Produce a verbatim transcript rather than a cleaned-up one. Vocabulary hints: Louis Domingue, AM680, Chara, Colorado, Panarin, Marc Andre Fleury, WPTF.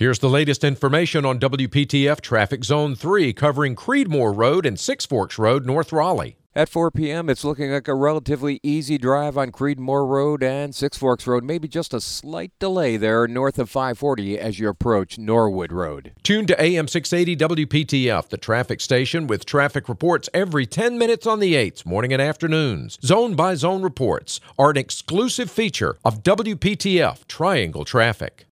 Here's the latest information on W P T F Traffic Zone three, covering Creedmoor Road and Six Forks Road, North Raleigh. At four p m, it's looking like a relatively easy drive on Creedmoor Road and Six Forks Road. Maybe just a slight delay there north of five forty as you approach Norwood Road. Tune to A M six eighty W P T F, the traffic station, with traffic reports every ten minutes on the eights, morning and afternoons. Zone-by-zone reports are an exclusive feature of W P T F Triangle Traffic.